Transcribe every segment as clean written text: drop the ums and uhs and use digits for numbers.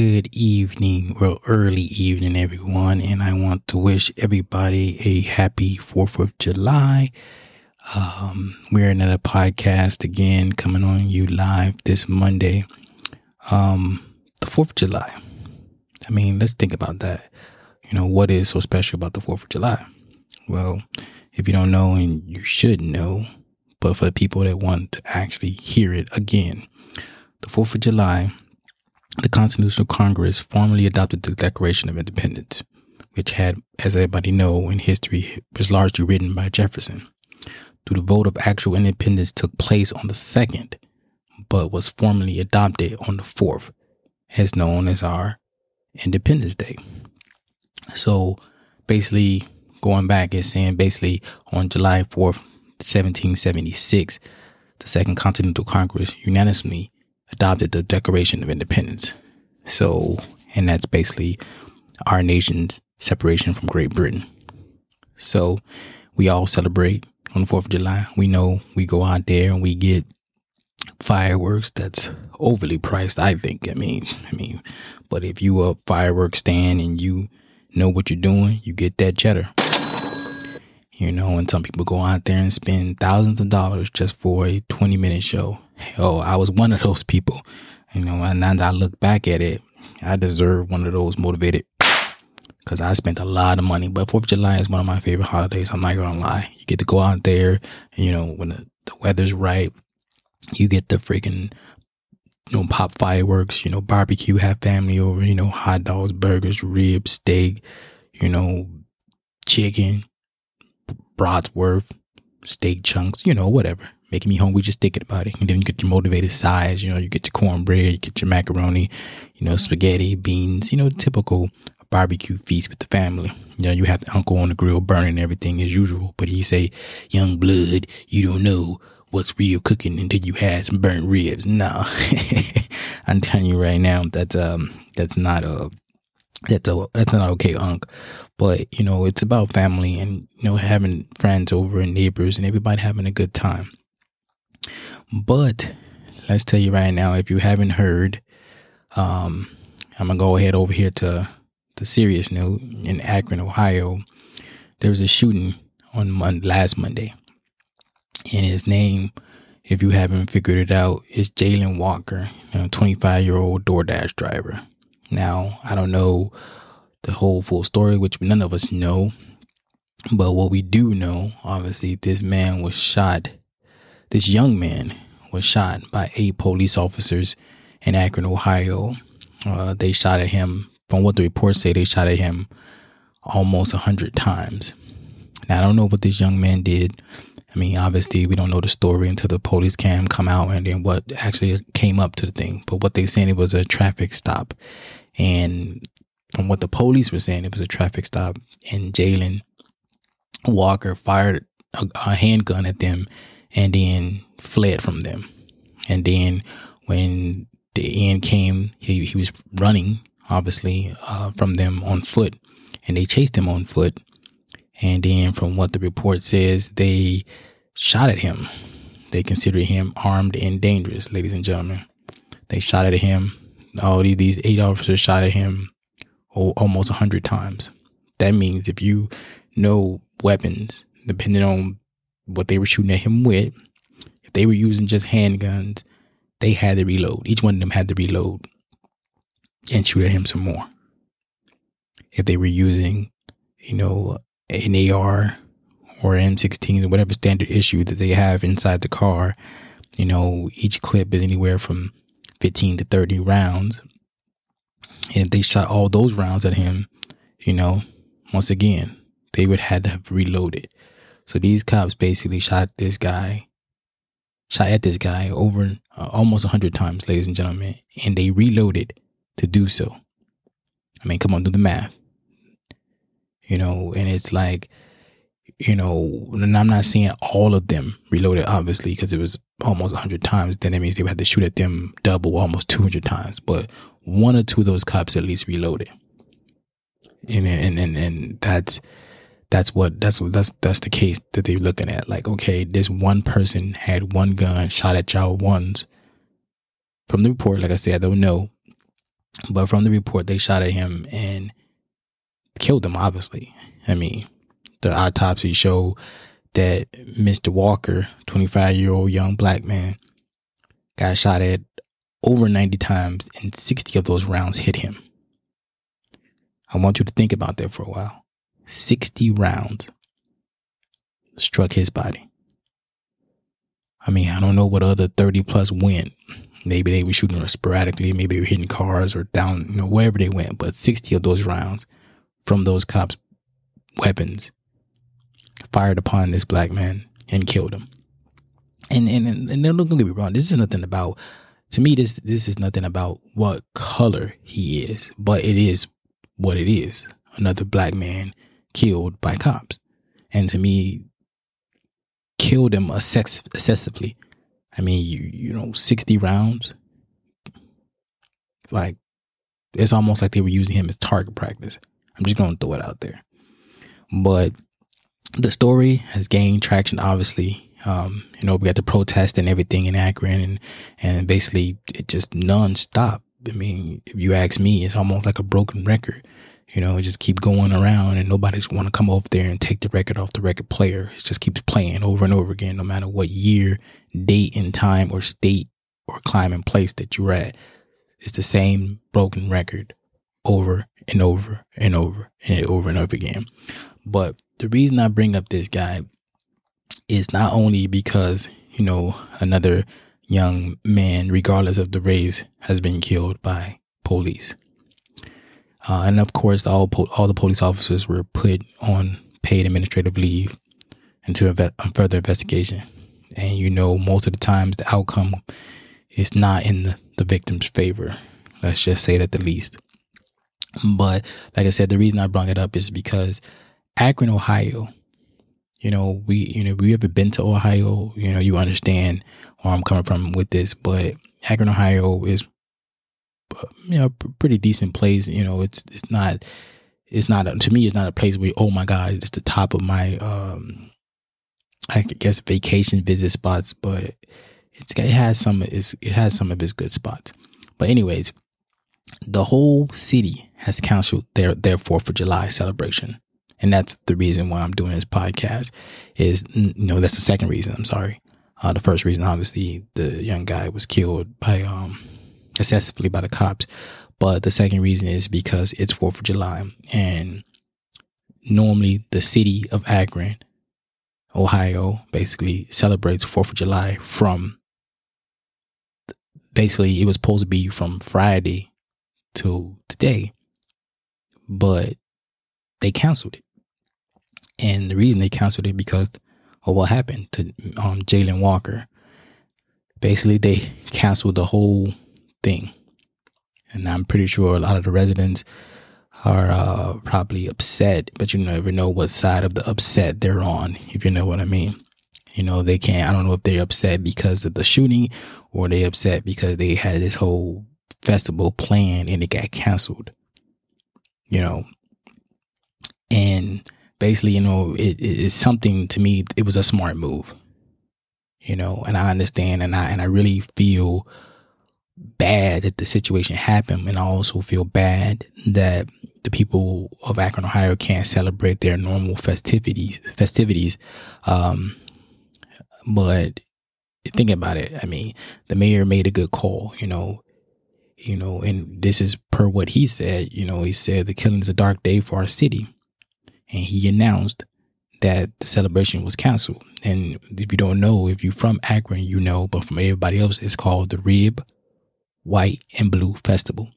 Good evening, well, early evening, everyone, and I want to wish everybody a happy 4th of July. We're another podcast again coming on you live this Monday, the 4th of July. I mean, let's think about that. You know, what is so special about the 4th of July? Well, if you don't know, and you should know, but for the people that want to actually hear it again, the 4th of July, the Continental Congress formally adopted the Declaration of Independence, which had, as everybody knows, in history, was largely written by Jefferson. Through the vote of actual independence took place on the 2nd, but was formally adopted on the 4th, as known as our Independence Day. So basically, going back, it's saying basically on July 4th, 1776, the Second Continental Congress unanimously adopted the Declaration of Independence. So, and that's basically our nation's separation from Great Britain. So, we all celebrate on the 4th of July. We know we go out there and we get fireworks that's overly priced, I think. I mean, but if you a fireworks stand and you know what you're doing, you get that cheddar. You know, and some people go out there and spend thousands of dollars just for a 20-minute show. Oh, I was one of those people, you know, and now that I look back at it, I deserve one of those motivated because I spent a lot of money. But 4th of July is one of my favorite holidays. I'm not going to lie. You get to go out there, and, you know, when the weather's right, you get the freaking, you know, pop fireworks, you know, barbecue, have family over, you know, hot dogs, burgers, ribs, steak, you know, chicken, Broadsworth, steak chunks, you know, whatever. Making me hungry just thinking about it. And then you get your motivated sides, you know, you get your cornbread, you get your macaroni, you know, spaghetti, beans, you know, typical barbecue feast with the family. You know, you have the uncle on the grill burning everything as usual, but he say, young blood, you don't know what's real cooking until you had some burnt ribs. No, I'm telling you right now, that's not okay, Unc. But, you know, it's about family and, you know, having friends over and neighbors and everybody having a good time. But let's tell you right now, if you haven't heard, I'm going to go ahead over here to the serious note. In Akron, Ohio, there was a shooting on last Monday. And his name, if you haven't figured it out, is Jayland Walker, a 25-year-old DoorDash driver. Now, I don't know the whole full story, which none of us know. But what we do know, obviously, this young man was shot by 8 police officers in Akron, Ohio. They shot at him, from what the reports say, they shot at him almost 100 times. Now, I don't know what this young man did. I mean, obviously, we don't know the story until the police cam come out and then what actually came up to the thing. But what they saying, it was a traffic stop. And from what the police were saying, it was a traffic stop. And Jayland Walker fired a handgun at them and then fled from them. And then when the end came, he was running, obviously, from them on foot. And they chased him on foot. And then from what the report says, they shot at him. They considered him armed and dangerous, ladies and gentlemen. They shot at him. All these 8 officers shot at him almost 100 times. That means if you know weapons, depending on what they were shooting at him with, if they were using just handguns, they had to reload. Each one of them had to reload and shoot at him some more. If they were using, you know, an AR or M16 or whatever standard issue that they have inside the car, you know, each clip is anywhere from 15 to 30 rounds. And if they shot all those rounds at him, you know, once again, they would have to have reloaded. So these cops basically shot at this guy over almost 100 times, ladies and gentlemen, and they reloaded to do so. I mean, come on, do the math. You know, and it's like, you know, and I'm not saying all of them reloaded, obviously, because it was almost 100 times. Then that means they would have to shoot at them double, almost 200 times. But one or two of those cops at least reloaded. And that's the case that they're looking at. Like, okay, this one person had one gun, shot at y'all once. From the report, like I said, I don't know. But from the report, they shot at him and killed him, obviously. I mean, the autopsy showed that Mr. Walker, 25-year-old young black man, got shot at over 90 times, and 60 of those rounds hit him. I want you to think about that for a while. 60 rounds struck his body. I mean, I don't know what other 30 plus went. Maybe they were shooting sporadically. Maybe they were hitting cars or down, wherever they went. But 60 of those rounds from those cops' weapons fired upon this black man and killed him. And don't get me wrong. This is nothing about, to me, this is nothing about what color he is. But it is what it is. Another black man killed by cops. And to me, killed him excessively. I mean, you know, 60 rounds, like, it's almost like they were using him as target practice. I'm just going to throw it out there. But the story has gained traction, obviously. You know, we got the protest and everything in Akron, and basically it just nonstop. I mean, if you ask me, it's almost like a broken record. You know, it just keep going around, and nobody's want to come over there and take the record off the record player. It just keeps playing over and over again, no matter what year, date and time, or state or climate and place that you're at. It's the same broken record over and over and over and over and over again. But the reason I bring up this guy is not only because, you know, another young man, regardless of the race, has been killed by police. And of course, all the police officers were put on paid administrative leave until further investigation. And, you know, most of the times the outcome is not in the victim's favor. Let's just say that the least. But like I said, the reason I brought it up is because Akron, Ohio, we haven't been to Ohio. You know, you understand where I'm coming from with this, but Akron, Ohio is, you know, pretty decent place. You know, it's not a place where, oh my God, it's the top of my I guess vacation visit spots, but it has some of its good spots. But anyways, the whole city has canceled their 4th of July celebration, and that's the reason why I'm doing this podcast. Is, you know, that's the second reason. I'm sorry. The first reason, obviously, the young guy was killed by excessively by the cops, but the second reason is because it's 4th of July, and normally the city of Akron, Ohio, basically celebrates 4th of July from, basically it was supposed to be from Friday to today, but they canceled it. And the reason they canceled it because of what happened to Jayland Walker. Basically, they canceled the whole thing, and I'm pretty sure a lot of the residents are probably upset, but you never know what side of the upset they're on, if you know what I mean. You know, they can't, I don't know if they're upset because of the shooting, or they upset because they had this whole festival planned and it got canceled, you know. And basically, you know, it's something, to me, it was a smart move, you know. And I understand, and I really feel bad that the situation happened, and I also feel bad that the people of Akron, Ohio can't celebrate their normal festivities. But think about it. I mean, the mayor made a good call, you know, and this is per what he said. You know, he said the killing is a dark day for our city, and he announced that the celebration was canceled. And if you don't know, if you're from Akron, you know, but from everybody else, it's called the Rib White and Blue Festival.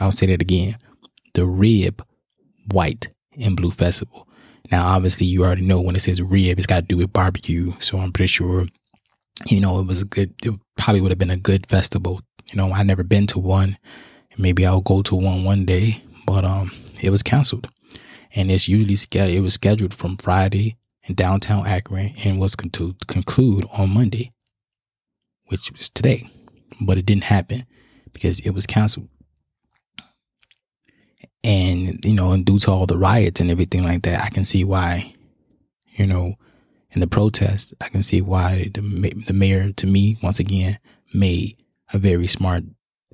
I'll say that again. The Rib White and Blue Festival. Now, obviously, you already know when it says rib, it's got to do with barbecue. So I'm pretty sure, you know, it probably would have been a good festival. You know, I've never been to one. Maybe I'll go to one day, but it was canceled. And it's usually it was scheduled from Friday in downtown Akron and was to conclude on Monday, which was today. But it didn't happen because it was canceled. And, you know, and due to all the riots and everything like that, I can see why, you know, in the protest, I can see why the mayor, to me, once again, made a very smart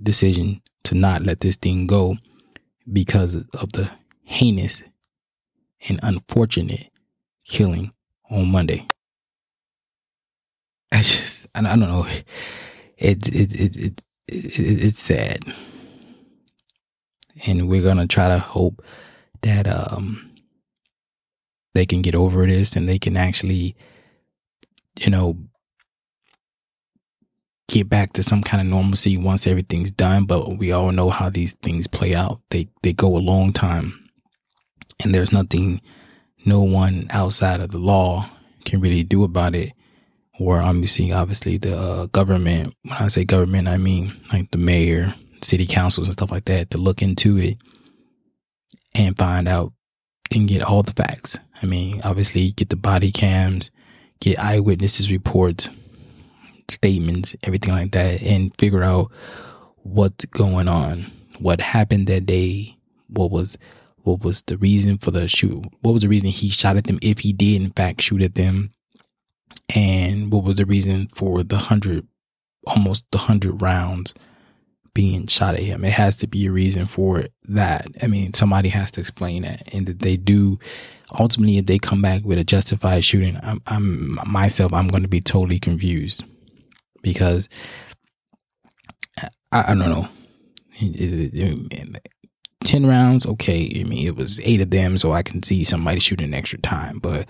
decision to not let this thing go because of the heinous and unfortunate killing on Monday. I don't know. It's sad, and we're gonna try to hope that they can get over this and they can actually, you know, get back to some kind of normalcy once everything's done. But we all know how these things play out. They go a long time, and there's nothing no one outside of the law can really do about it. Or obviously the government. When I say government, I mean like the mayor, city councils and stuff like that, to look into it and find out and get all the facts. I mean, obviously get the body cams, get eyewitnesses reports, statements, everything like that, and figure out what's going on, what happened that day, what was the reason for the shoot, what was the reason he shot at them, if he did in fact shoot at them, and what was the reason for the 100 rounds being shot at him. It has to be a reason for that. I mean, somebody has to explain that, and that they do. Ultimately, if they come back with a justified shooting, I'm going to be totally confused, because I don't know. 10 rounds, okay. I mean, it was 8 of them, so I can see somebody shooting extra time, but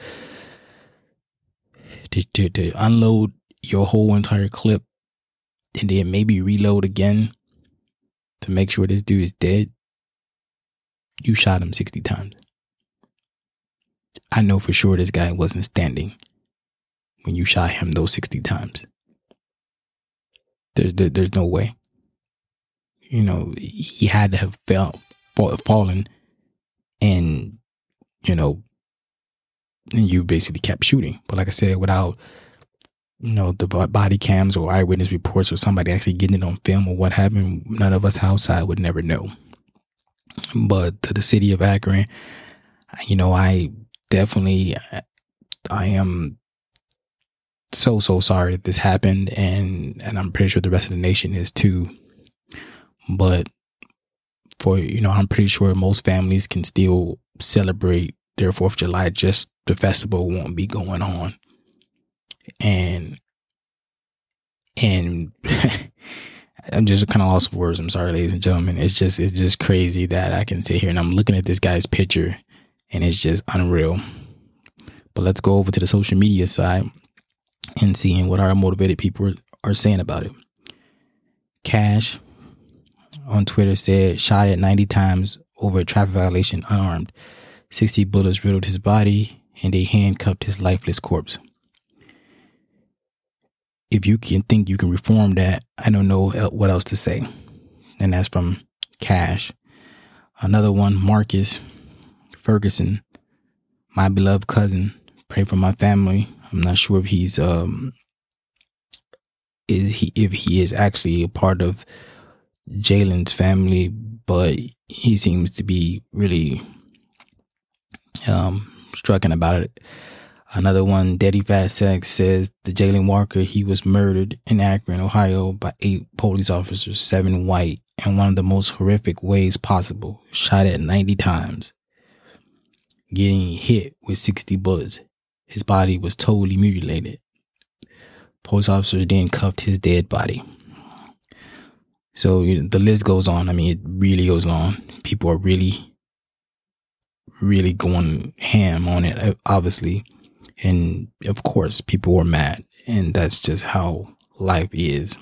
to unload your whole entire clip and then maybe reload again to make sure this dude is dead, you shot him 60 times. I know for sure this guy wasn't standing when you shot him those 60 times. There's no way. You know, he had to have fallen, and, you know, and you basically kept shooting. But like I said, without, you know, the body cams or eyewitness reports or somebody actually getting it on film or what happened, none of us outside would never know. But to the city of Akron, you know, I am so sorry that this happened, and I'm pretty sure the rest of the nation is too. But for, you know, I'm pretty sure most families can still celebrate their 4th of July, just the festival won't be going on. And I'm just kind of lost for words. I'm sorry, ladies and gentlemen. It's just crazy that I can sit here and I'm looking at this guy's picture, and it's just unreal. But let's go over to the social media side and seeing what our motivated people are saying about it. Cash on Twitter said, shot at 90 times over a traffic violation unarmed. 60 bullets riddled his body, and they handcuffed his lifeless corpse. If you can think you can reform that, I don't know what else to say. And that's from Cash. Another one, Marcus Ferguson, my beloved cousin, pray for my family. I'm not sure if he's if he is actually a part of Jayland's family, but he seems to be really struggling about it. Another one, Daddy Fast Sex, says the Jayland Walker, he was murdered in Akron, Ohio by 8 police officers, 7 white, in one of the most horrific ways possible. Shot at 90 times, getting hit with 60 bullets. His body was totally mutilated. Police officers then cuffed his dead body. So, you know, the list goes on. I mean, it really goes on. People are really going ham on it, obviously. And of course, people were mad, and that's just how life is.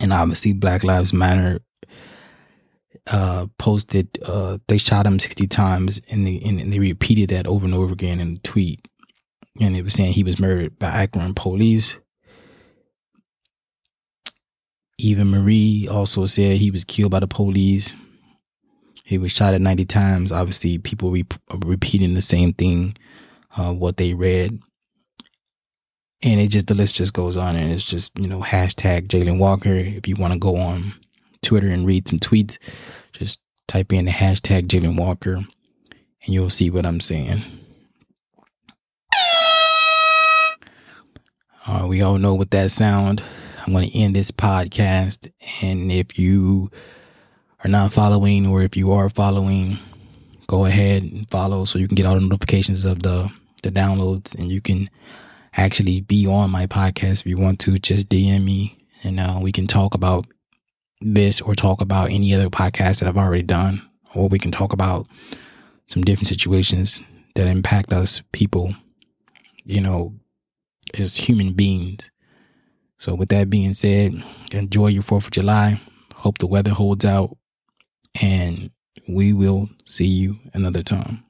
And obviously, Black Lives Matter posted they shot him 60 times, and they repeated that over and over again in the tweet. And it was saying he was murdered by Akron police. Eva Marie also said he was killed by the police. He was shot at 90 times. Obviously, people repeating the same thing, what they read. And the list just goes on, and it's just, you know, hashtag Jayland Walker. If you want to go on Twitter and read some tweets, just type in the hashtag Jayland Walker, and you'll see what I'm saying. We all know what that sound. I'm going to end this podcast. And if you are not following, or if you are following, go ahead and follow so you can get all the notifications of the downloads, and you can actually be on my podcast. If you want to, just DM me, and we can talk about this or talk about any other podcast that I've already done, or we can talk about some different situations that impact us people, as human beings. So with that being said, enjoy your 4th of July. Hope the weather holds out, and we will see you another time.